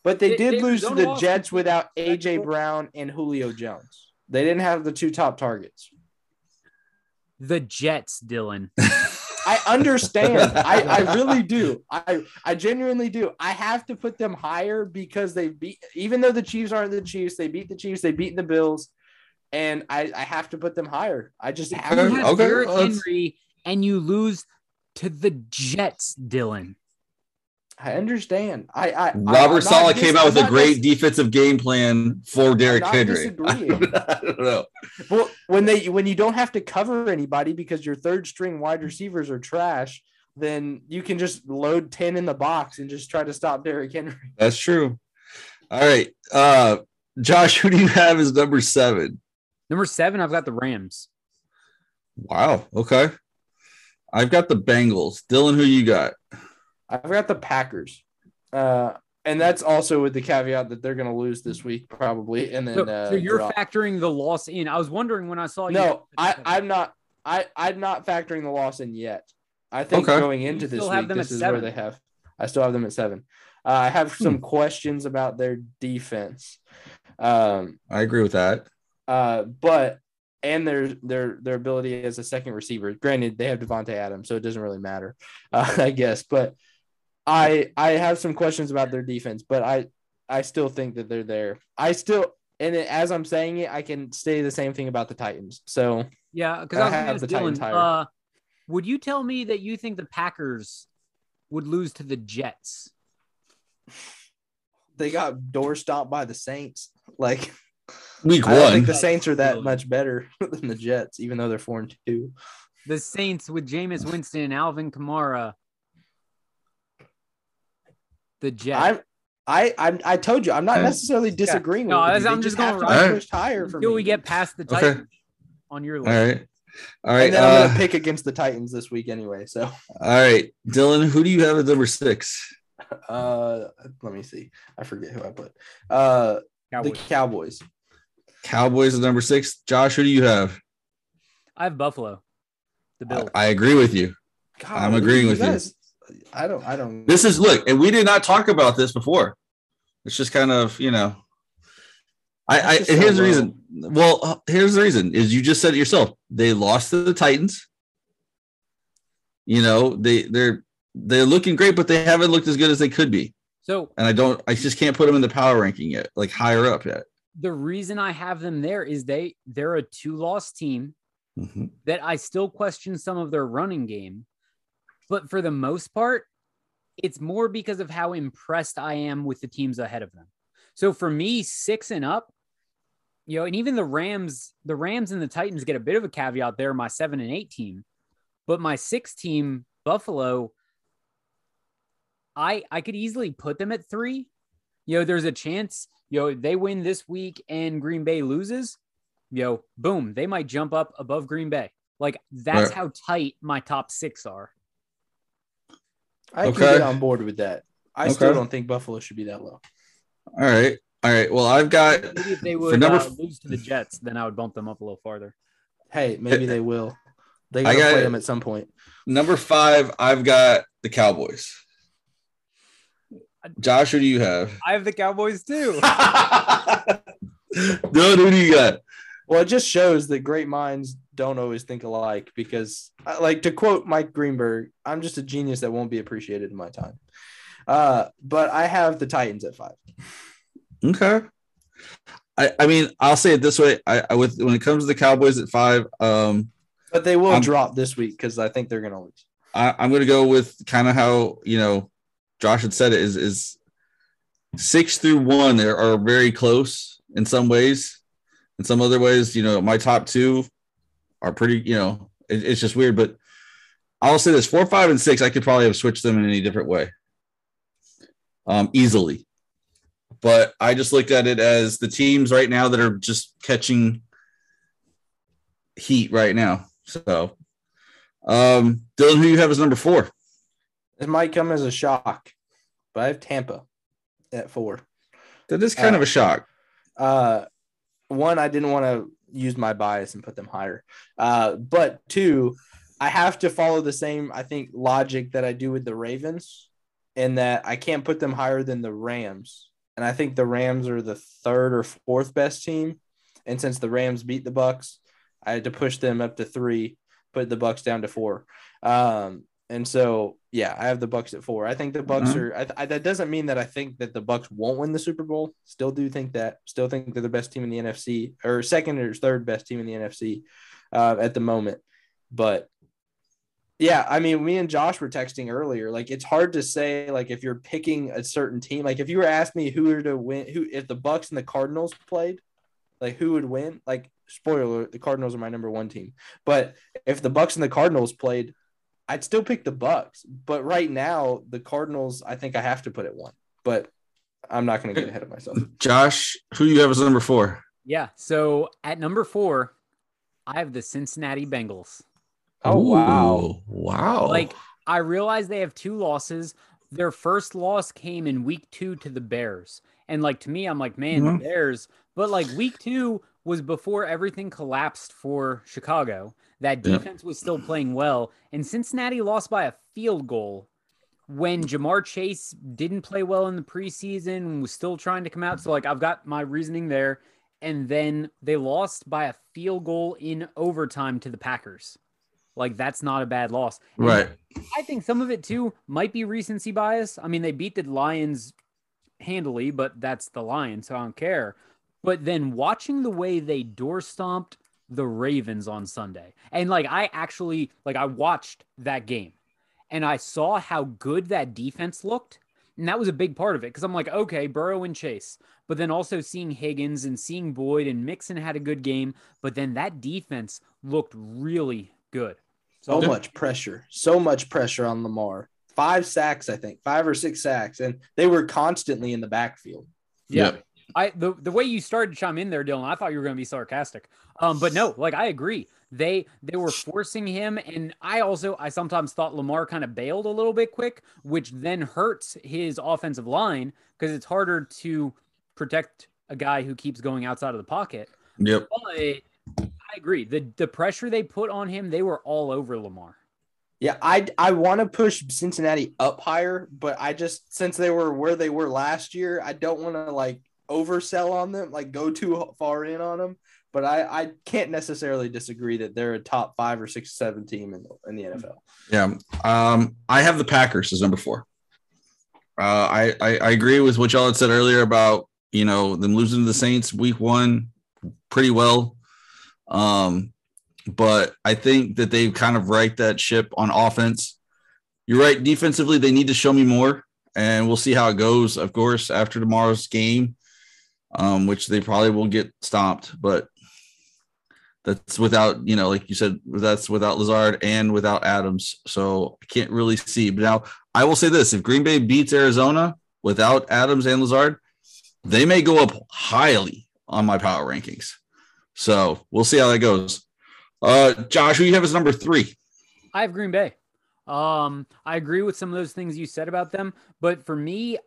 but they did lose to the Jets without A J Brown and Julio Jones. They didn't have the two top targets. The Jets, Dylan. I understand. I, I really do. I, I genuinely do. I have to put them higher because they beat, even though the Chiefs aren't the Chiefs, they beat the Chiefs, they beat the Bills, and I, I have to put them higher. I just have you to. Have okay. Derek Henry and you lose to the Jets, Dylan. I understand. I, I Robert Saleh came dis- out with a great dis- defensive game plan for Derek Henry. I don't know. Well, when they when you don't have to cover anybody because your third string wide receivers are trash, then you can just load ten in the box and just try to stop Derek Henry. That's true. All right, uh, Josh, who do you have as number seven? Number seven, I've got the Rams. Wow. Okay. I've got the Bengals. Dylan, who you got? I've got the Packers, uh, and that's also with the caveat that they're going to lose this week probably. And then so, uh, so you're factoring the loss in. I was wondering when I saw you. No, I, I'm not. I I'm not factoring the loss in yet. I think okay. going into this week, this is seven. Where they have. I still have them at seven. Uh, I have some hmm. questions about their defense. Um, I agree with that. Uh, but and their their their ability as a second receiver. Granted, they have Davante Adams, so it doesn't really matter, uh, I guess. But I I have some questions about their defense, but I I still think that they're there. I still and it, as I'm saying it, I can say the same thing about the Titans. So yeah, because I, I have the Titans higher. Uh, would you tell me that you think the Packers would lose to the Jets? They got doorstopped by the Saints. Like week one, I don't think the Saints are that much better than the Jets, even though they're four and two. The Saints with Jameis Winston and Alvin Kamara. The Jets. I I I told you I'm not necessarily disagreeing yeah. with no, you. I'm they just going right. pushed higher for until me. we get past the Titans okay. on your list. All right. All right. And then I'm uh, gonna pick against the Titans this week anyway. So all right, Dylan, who do you have at number six? Uh, let me see. I forget who I put. Uh, Cowboys. The Cowboys. Cowboys is number six. Josh, who do you have? I have Buffalo. The Bills. I, I agree with you. God, I'm agreeing you with guys, you. I don't. I don't. This is look, and we did not talk about this before. It's just kind of you know. I, I and here's so the reason. Well, here's the reason is you just said it yourself. They lost to the Titans. You know they they're. They're looking great, but they haven't looked as good as they could be. So, and I don't, I just can't put them in the power ranking yet, like higher up yet. The reason I have them there is they, they're a two-loss team mm-hmm. that I still question some of their running game, but for the most part, it's more because of how impressed I am with the teams ahead of them. So for me, six and up, you know, and even the Rams, the Rams and the Titans get a bit of a caveat there, my seven and eight team, but my six team, Buffalo, I, I could easily put them at three. You know, there's a chance, you know, they win this week and Green Bay loses, you know, boom, they might jump up above Green Bay. Like, that's right. how tight my top six are. I okay. can get on board with that. I okay. still don't think Buffalo should be that low. All right. All right. Well, I've got. Maybe if they would uh, f- lose to the Jets, then I would bump them up a little farther. Hey, maybe they will. They gotta got to play them at some point. Number five, I've got the Cowboys. Josh, who do you have? I have the Cowboys too. Dude, who do you got? Well, it just shows that great minds don't always think alike because, like, to quote Mike Greenberg, I'm just a genius that won't be appreciated in my time. Uh, but I have the Titans at five. Okay. I, I mean, I'll say it this way. I, I with when it comes to the Cowboys at five. Um, but they will I'm, drop this week because I think they're going to lose. I, I'm going to go with kind of how, you know, Josh had said it is is six through one are, are very close in some ways. In some other ways, you know, my top two are pretty, you know, it, it's just weird. But I'll say this, four, five, and six, I could probably have switched them in any different way um, easily. But I just looked at it as the teams right now that are just catching heat right now. So, um, Dylan, who do you have as number four? It might come as a shock, but I have Tampa at four. That is kind uh, of a shock. Uh, one, I didn't want to use my bias and put them higher. Uh, but two, I have to follow the same, I think, logic that I do with the Ravens in that I can't put them higher than the Rams. And I think the Rams are the third or fourth best team. And since the Rams beat the Bucks, I had to push them up to three, put the Bucks down to four. Um, and so – yeah, I have the Bucks at four. I think the Bucks mm-hmm. are I, – I, that doesn't mean that I think that the Bucks won't win the Super Bowl. Still do think that. Still think they're the best team in the N F C or second or third best team in the N F C uh, at the moment. But, yeah, I mean, me and Josh were texting earlier. Like, it's hard to say, like, if you're picking a certain team. Like, if you were asking me who are to win – who if the Bucks and the Cardinals played, like, who would win? Like, spoiler alert, the Cardinals are my number one team. But if the Bucks and the Cardinals played – I'd still pick the Bucks, but right now the Cardinals, I think I have to put it one, but I'm not going to get ahead of myself. Josh, who do you have as number four? Yeah. So at number four, I have the Cincinnati Bengals. Oh, ooh, wow. Wow. Like I realize they have two losses. Their first loss came in week two to the Bears. And like, to me, I'm like, man, mm-hmm. the Bears, but like week two was before everything collapsed for Chicago. That defense yep. was still playing well, and Cincinnati lost by a field goal when Ja'Marr Chase didn't play well in the preseason and was still trying to come out. So, like, I've got my reasoning there. and then they lost by a field goal in overtime to the Packers. Like, that's not a bad loss. And right. I think some of it, too, might be recency bias. I mean, they beat the Lions handily, but that's the Lions, so I don't care. But then watching the way they door stomped the Ravens on Sunday. And, like, I actually, like, I watched that game. And I saw how good that defense looked. And that was a big part of it. Because I'm like, okay, Burrow and Chase. But then also seeing Higgins and seeing Boyd and Mixon had a good game. But then that defense looked really good. So much pressure, so much pressure on Lamar. Five sacks, I think, five or six sacks, and they were constantly in the backfield. Yeah, yeah. I the, the way you started to chime in there, Dylan, I thought you were going to be sarcastic, um, but no, like I agree. They they were forcing him, and I also I sometimes thought Lamar kind of bailed a little bit quick, which then hurts his offensive line because it's harder to protect a guy who keeps going outside of the pocket. Yep. But I agree. The the pressure they put on him, they were all over Lamar. Yeah, I, I want to push Cincinnati up higher, but I just, since they were where they were last year, I don't want to, like, oversell on them, like, go too far in on them. But I, I can't necessarily disagree that they're a top five or six, seven team in, in the N F L. Yeah. Um, I have the Packers as number four. Uh, I, I, I agree with what y'all had said earlier about, you know, them losing to the Saints week one pretty well. Um, but I think that they've kind of right that ship on offense. You're right. Defensively, they need to show me more, and we'll see how it goes. Of course, after tomorrow's game, um, which they probably will get stomped, but that's without, you know, like you said, that's without Lazard and without Adams. So I can't really see, but now I will say this, if Green Bay beats Arizona without Adams and Lazard, they may go up highly on my power rankings. So we'll see how that goes. Uh, Josh, who do you have as number three? I have Green Bay. Um, I agree with some of those things you said about them. But for me,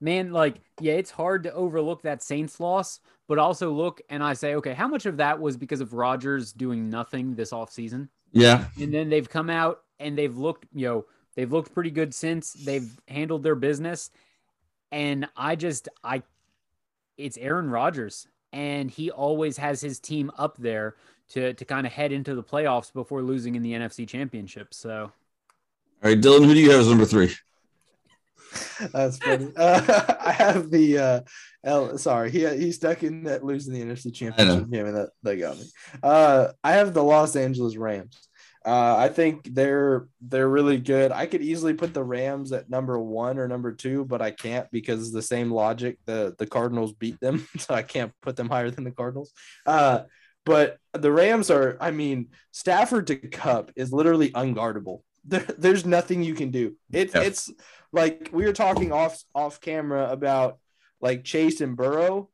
man, like, yeah, it's hard to overlook that Saints loss. But also look and I say, okay, how much of that was because of Rodgers doing nothing this offseason? Yeah. And then they've come out and they've looked, you know, they've looked pretty good since. They've handled their business. And I just, I, it's Aaron Rodgers. And he always has his team up there to to kind of head into the playoffs before losing in the N F C Championship. So, all right, Dylan, who do you have as number three? That's funny. Uh, I have the uh, L, sorry, he he's stuck in that losing the N F C Championship game, and that they got me. Uh, I have the Los Angeles Rams. Uh, I think they're they're really good. I could easily put the Rams at number one or number two, but I can't because the same logic, the, the Cardinals beat them, so I can't put them higher than the Cardinals. Uh, but the Rams are, I mean, Stafford to Kupp is literally unguardable. There, there's nothing you can do. It, yeah. It's like we were talking off off camera about like Chase and Burrow.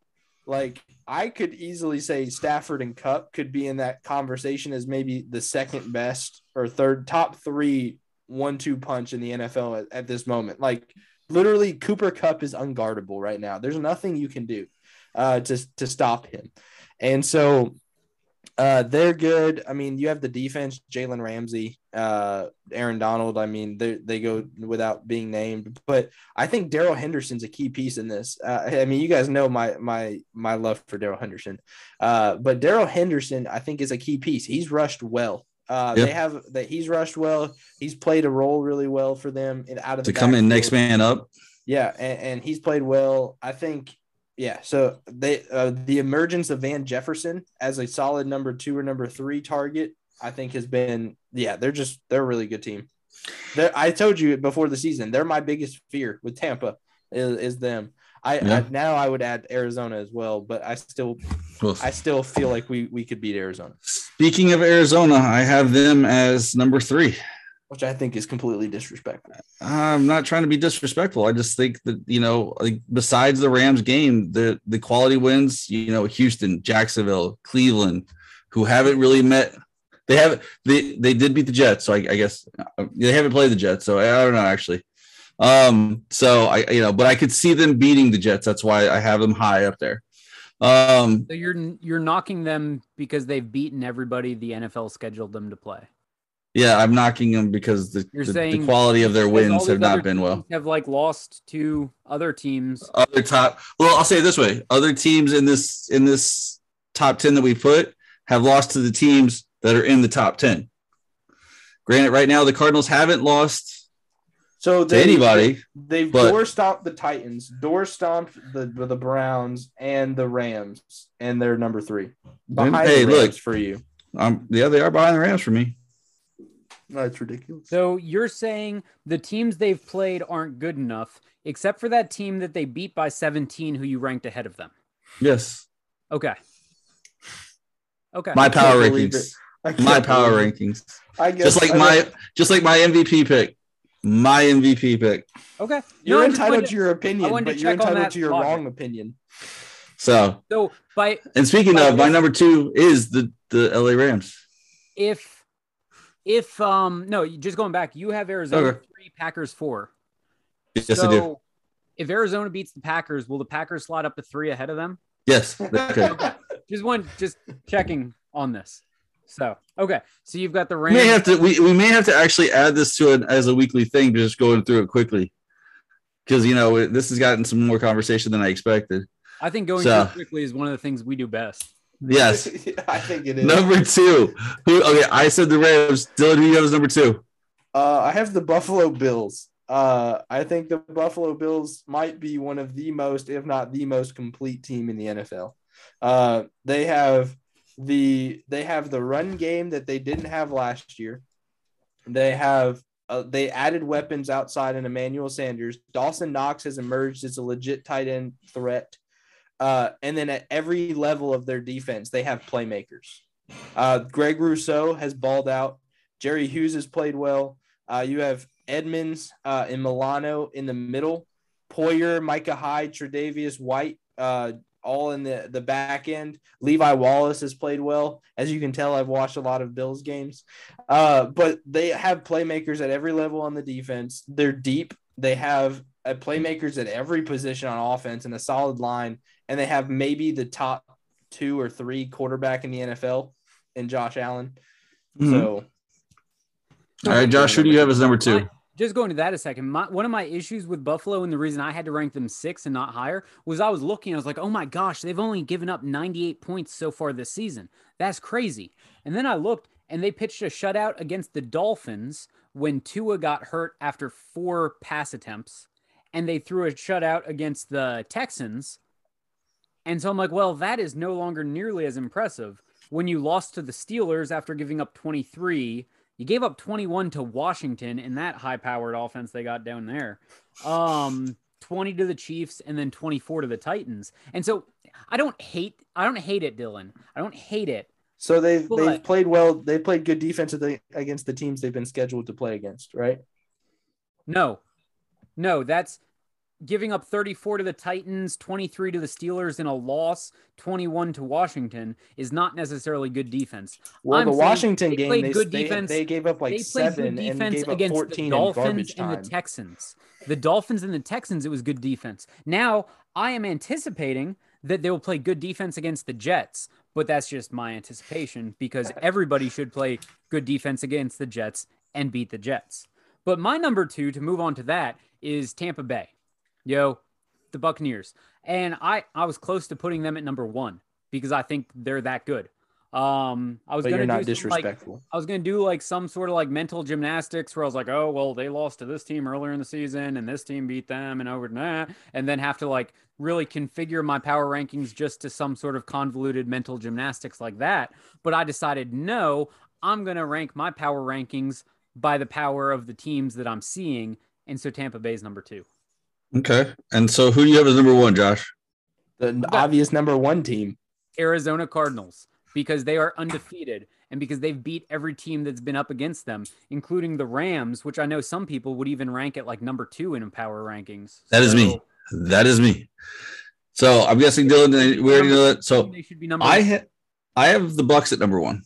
Like, I could easily say Stafford and Kupp could be in that conversation as maybe the second best or third top three one two punch in the N F L at, at this moment. Like, literally, Cooper Kupp is unguardable right now. There's nothing you can do uh, to, to stop him. And so uh, they're good. I mean, you have the defense, Jalen Ramsey, uh, Aaron Donald. I mean, they go without being named, but I think Daryl Henderson's a key piece in this. Uh, I mean, you guys know my my my love for Daryl Henderson, uh, but Daryl Henderson, I think, is a key piece. He's rushed well. Uh, yep. They have that. He's rushed well. He's played a role really well for them. And out of to the come in next man up. Yeah, and, and he's played well. I think. Yeah, so they uh, the emergence of Van Jefferson as a solid number two or number three target, I think, has been yeah. They're just they're a really good team. They're, I told you before the season, they're my biggest fear with Tampa is, is them. I, yeah. I now I would add Arizona as well, but I still Oof. I still feel like we we could beat Arizona. Speaking of Arizona, I have them as number three, which I think is completely disrespectful. I'm not trying to be disrespectful. I just think that, you know, like besides the Rams game, the, the quality wins, you know, Houston, Jacksonville, Cleveland, who haven't really met. They haven't, they, they did beat the Jets. So I, I guess they haven't played the Jets. So I, I don't know, actually. Um, so I, you know, but I could see them beating the Jets. That's why I have them high up there. Um, so you're, you're knocking them because they've beaten everybody the N F L scheduled them to play. Yeah, I'm knocking them because the, the, the quality of their wins have not been well. Have like lost to other teams. Other top. Well, I'll say it this way: other teams in this in this top ten that we put have lost to the teams that are in the top ten. Granted, right now the Cardinals haven't lost so they, to anybody. They've but, door stomped the Titans, door stomped the the Browns and the Rams, and they're number three behind hey, the Rams look, for you. Um, yeah, they are behind the Rams for me. No, it's ridiculous. So you're saying the teams they've played aren't good enough, except for that team that they beat by seventeen, who you ranked ahead of them. Yes. Okay. Okay. My power rankings. My power rankings. I guess just like I my just like my M V P pick. My M V P pick. Okay. You're no, entitled to your opinion, but you're entitled to your logic. wrong opinion. So. So by and speaking by, of, my number two is the the L A Rams. If. If um no, just going back, you have Arizona okay. three, Packers four. Yes, so I do. If Arizona beats the Packers, will the Packers slide up to three ahead of them? Yes. Okay. just one, just checking on this. So okay, so you've got the Rams. We may have to. We, we may have to actually add this to it as a weekly thing, just going through it quickly, because you know this has gotten some more conversation than I expected. I think going so. through quickly is one of the things we do best. Yes, I think it is. Number two. Who? Okay, I said the Rams. Dylan, who do you have as number two? Uh, I have the Buffalo Bills. Uh, I think the Buffalo Bills might be one of the most, if not the most, complete team in the N F L. Uh, they have the they have the run game that they didn't have last year. They have uh, they added weapons outside in Emmanuel Sanders. Dawson Knox has emerged as a legit tight end threat. Uh, and then at every level of their defense, they have playmakers. Uh, Greg Rousseau has balled out. Jerry Hughes has played well. Uh, you have Edmonds uh, and Milano in the middle. Poyer, Micah Hyde, Tre'Davious White, uh, all in the, the back end. Levi Wallace has played well. As you can tell, I've watched a lot of Bills games. Uh, but they have playmakers at every level on the defense. They're deep. They have uh, playmakers at every position on offense and a solid line. And they have maybe the top two or three quarterback in the N F L in Josh Allen. Mm-hmm. So, all right, Josh, who do you have as number two? My, just going to that a second. My, one of my issues with Buffalo and the reason I had to rank them six and not higher was I was looking, I was like, oh my gosh, they've only given up ninety-eight points so far this season. That's crazy. And then I looked and they pitched a shutout against the Dolphins when Tua got hurt after four pass attempts. And they threw a shutout against the Texans. And so I'm like, well, that is no longer nearly as impressive. When you lost to the Steelers after giving up twenty-three, you gave up twenty-one to Washington in that high-powered offense they got down there, um, twenty to the Chiefs, and then twenty-four to the Titans. And so I don't hate, I don't hate it, Dylan. I don't hate it. So they've they've played well. They played good defense against the teams they've been scheduled to play against, right? No, no, that's. Giving up thirty-four to the Titans, twenty-three to the Steelers in a loss, twenty-one to Washington is not necessarily good defense. Well, I'm the Washington they game, played they, good defense. They, they gave up like they seven good defense and gave up fourteen the Dolphins and the Texans. The Dolphins and the Texans, it was good defense. Now, I am anticipating that they will play good defense against the Jets, but that's just my anticipation because everybody should play good defense against the Jets and beat the Jets. But my number two, to move on to that, is Tampa Bay. Yo, the Buccaneers. And I, I was close to putting them at number one because I think they're that good. Um, I was going to do disrespectful. Like, I was going to do like some sort of like mental gymnastics where I was like, oh, well, they lost to this team earlier in the season and this team beat them and over that. And then have to like really configure my power rankings just to some sort of convoluted mental gymnastics like that. But I decided, no, I'm going to rank my power rankings by the power of the teams that I'm seeing. And so Tampa Bay is number two. Okay, and so who do you have as number one, Josh? The obvious number one team. Arizona Cardinals, because they are undefeated and because they've beat every team that's been up against them, including the Rams, which I know some people would even rank at like number two in power rankings. That is so, me. That is me. So I'm guessing, Dylan, we already know that. So they should be number I, ha- I have the Bucs at number one.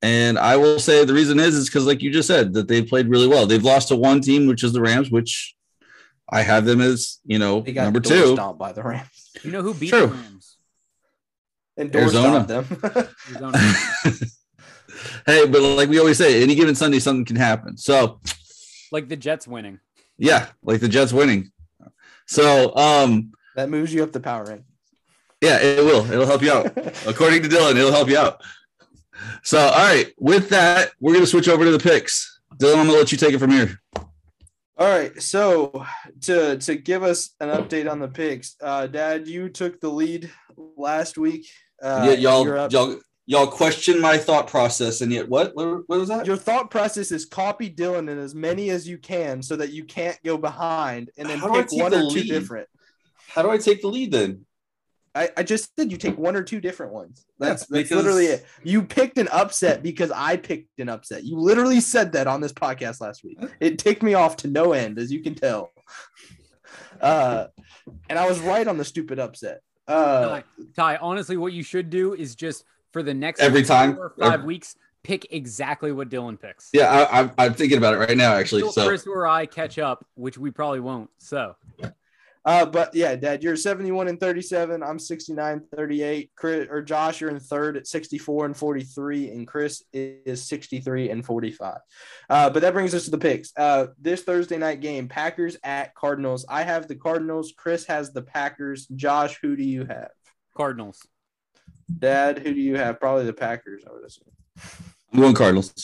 And I will say the reason is is because, like you just said, that they played really well. They've lost to one team, which is the Rams, which – I have them as, you know, they got number two. Stomped by the Rams. You know who beat True. the Rams? And Arizona. Them. Arizona. Hey, but like we always say, any given Sunday, something can happen. So like the Jets winning. Yeah, like the Jets winning. So um, that moves you up the power rankings. Yeah, it will. It'll help you out. According to Dylan, it'll help you out. So, all right. With that, we're going to switch over to the picks. Dylan, I'm going to let you take it from here. All right. So, to to give us an update on the picks, uh, Dad, you took the lead last week. Uh, yeah, y'all, y'all, y'all questioned my thought process, and yet what? what? What was that? Your thought process is copy Dylan in as many as you can, so that you can't go behind, and then How pick one the or lead? two different. How do I take the lead then? I, I just said you take one or two different ones. That's, yeah, that's literally it. You picked an upset because I picked an upset. You literally said that on this podcast last week. It ticked me off to no end, as you can tell. Uh, and I was right on the stupid upset. Uh, Ty, honestly, what you should do is just for the next every time four or five every, weeks, pick exactly what Dylan picks. Yeah, I, I'm, I'm thinking about it right now, actually. So Chris or I catch up, which we probably won't. So. Uh, but yeah, Dad, you're seventy-one and thirty-seven. I'm sixty-nine, thirty-eight. Chris or Josh, you're in third at sixty-four and forty-three, and Chris is sixty-three and forty-five. Uh, but that brings us to the picks. Uh, this Thursday night game, Packers at Cardinals. I have the Cardinals. Chris has the Packers. Josh, who do you have? Cardinals. Dad, who do you have? Probably the Packers, I would assume. I'm going Cardinals.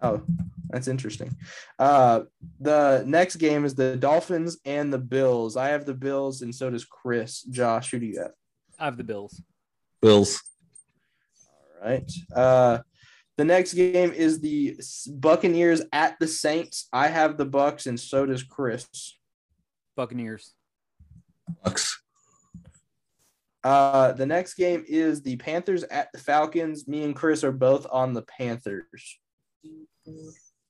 Oh. That's interesting. Uh, the next game is the Dolphins and the Bills. I have the Bills, and so does Chris. Josh, who do you have? I have the Bills. Bills. All right. Uh, the next game is the Buccaneers at the Saints. I have the Bucs, and so does Chris. Buccaneers. Bucs. Uh, the next game is the Panthers at the Falcons. Me and Chris are both on the Panthers.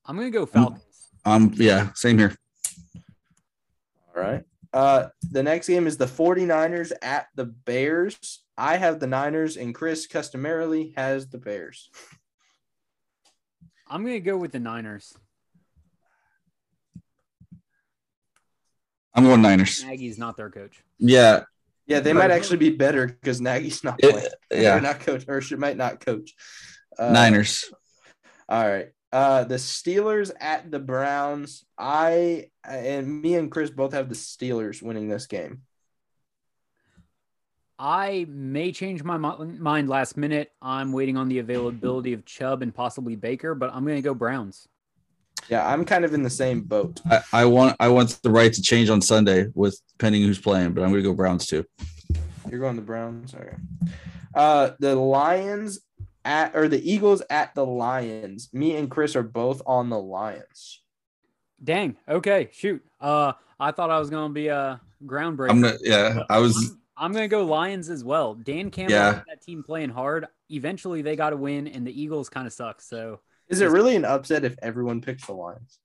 I'm going to go Falcons. Um, yeah, same here. All right. Uh, the next game is the forty-niners at the Bears. I have the Niners, and Chris customarily has the Bears. I'm going to go with the Niners. I'm going Niners. Nagy's not their coach. Yeah. Yeah, they might actually be better because Nagy's not playing. It, yeah. They're not coach, or she might not coach. Uh, Niners. All right. Uh, the Steelers at the Browns. I and me and Chris both have the Steelers winning this game. I may change my mind last minute. I'm waiting on the availability of Chubb and possibly Baker, but I'm going to go Browns. Yeah, I'm kind of in the same boat. I, I want I want the right to change on Sunday with depending who's playing, but I'm going to go Browns too. You're going the Browns. Okay. Uh, the Lions. At or the Eagles at the Lions. Me and Chris are both on the Lions. Dang. Okay. Shoot. Uh, I thought I was gonna be a groundbreaker. I'm gonna, yeah, I was. I'm, I'm gonna go Lions as well. Dan Campbell yeah. had that team playing hard. Eventually, they got a win, and the Eagles kind of suck. So, is it really an upset if everyone picks the Lions?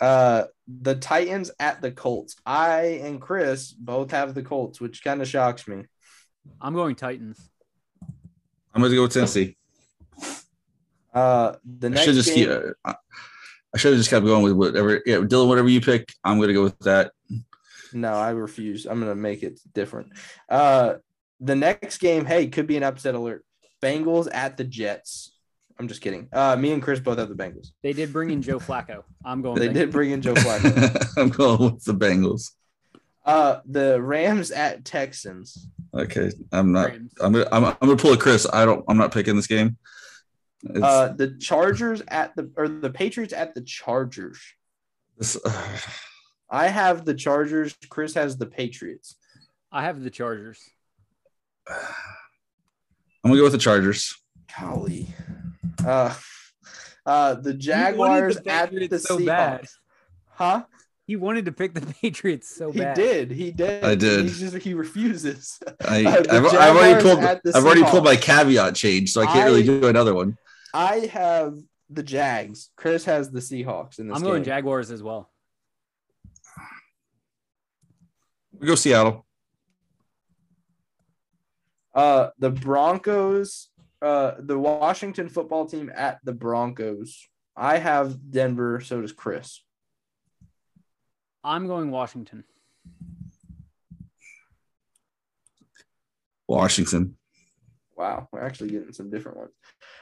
Uh, the Titans at the Colts. I and Chris both have the Colts, which kind of shocks me. I'm going Titans. I'm going to go with Tennessee. Uh, the next I should just game, keep, uh, I should have just kept going with whatever. Yeah, Dylan, whatever you pick, I'm going to go with that. No, I refuse. I'm going to make it different. Uh, the next game, hey, could be an upset alert. Bengals at the Jets. I'm just kidding. Uh, me and Chris both have the Bengals. They did bring in Joe Flacco. I'm going. They Bengals. did bring in Joe Flacco. I'm going with the Bengals. Uh, the Rams at Texans. Okay, I'm not. Rams. I'm gonna. I'm, I'm gonna pull a Chris. I don't. I'm not picking this game. It's, uh, the Chargers at the or the Patriots at the Chargers. This, uh, I have the Chargers. Chris has the Patriots. I have the Chargers. I'm gonna go with the Chargers. Golly. Uh, uh, the Jaguars the at the so Seahawks. Bad. Huh? He wanted to pick the Patriots so bad. He did. He did. I did. He's just, he refuses. I, uh, I've, I've, already pulled, I've already pulled my caveat change, so I can't I, really do another one. I have the Jags. Chris has the Seahawks in this I'm going game. Jaguars as well. We go Seattle. Uh, the Broncos, uh, the Washington football team at the Broncos. I have Denver, so does Chris. I'm going Washington. Washington. Wow, we're actually getting some different ones.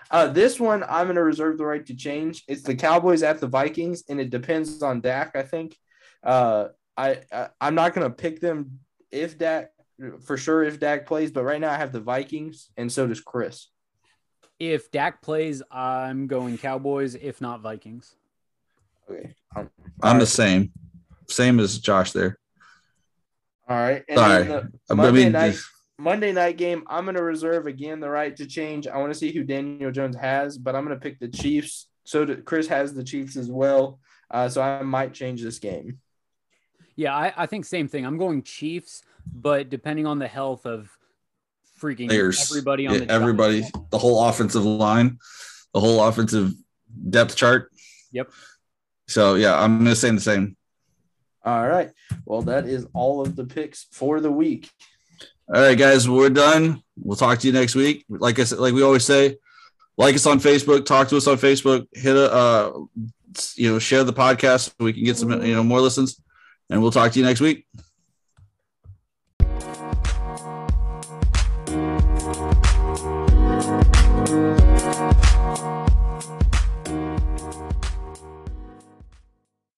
Uh, this one, I'm going to reserve the right to change. It's the Cowboys at the Vikings, and it depends on Dak, I think. Uh, I, I, I'm not going to pick them if Dak – for sure if Dak plays, but right now I have the Vikings, and so does Chris. If Dak plays, I'm going Cowboys, if not Vikings. Okay. Um, I'm the same. Same as Josh there. All right. And Sorry. Then the Monday I mean, night – Monday night game, I'm going to reserve, again, the right to change. I want to see who Daniel Jones has, but I'm going to pick the Chiefs. So Chris has the Chiefs as well, uh, so I might change this game. Yeah, I, I think same thing. I'm going Chiefs, but depending on the health of freaking Players. everybody on yeah, the everybody, top. The whole offensive line, the whole offensive depth chart. Yep. So, yeah, I'm going to say the same. All right. Well, that is all of the picks for the week. All right, guys, we're done. We'll talk to you next week. Like I said, like we always say, like us on Facebook, talk to us on Facebook, hit a, uh, you know, share the podcast so we can get some, you know, more listens, and we'll talk to you next week.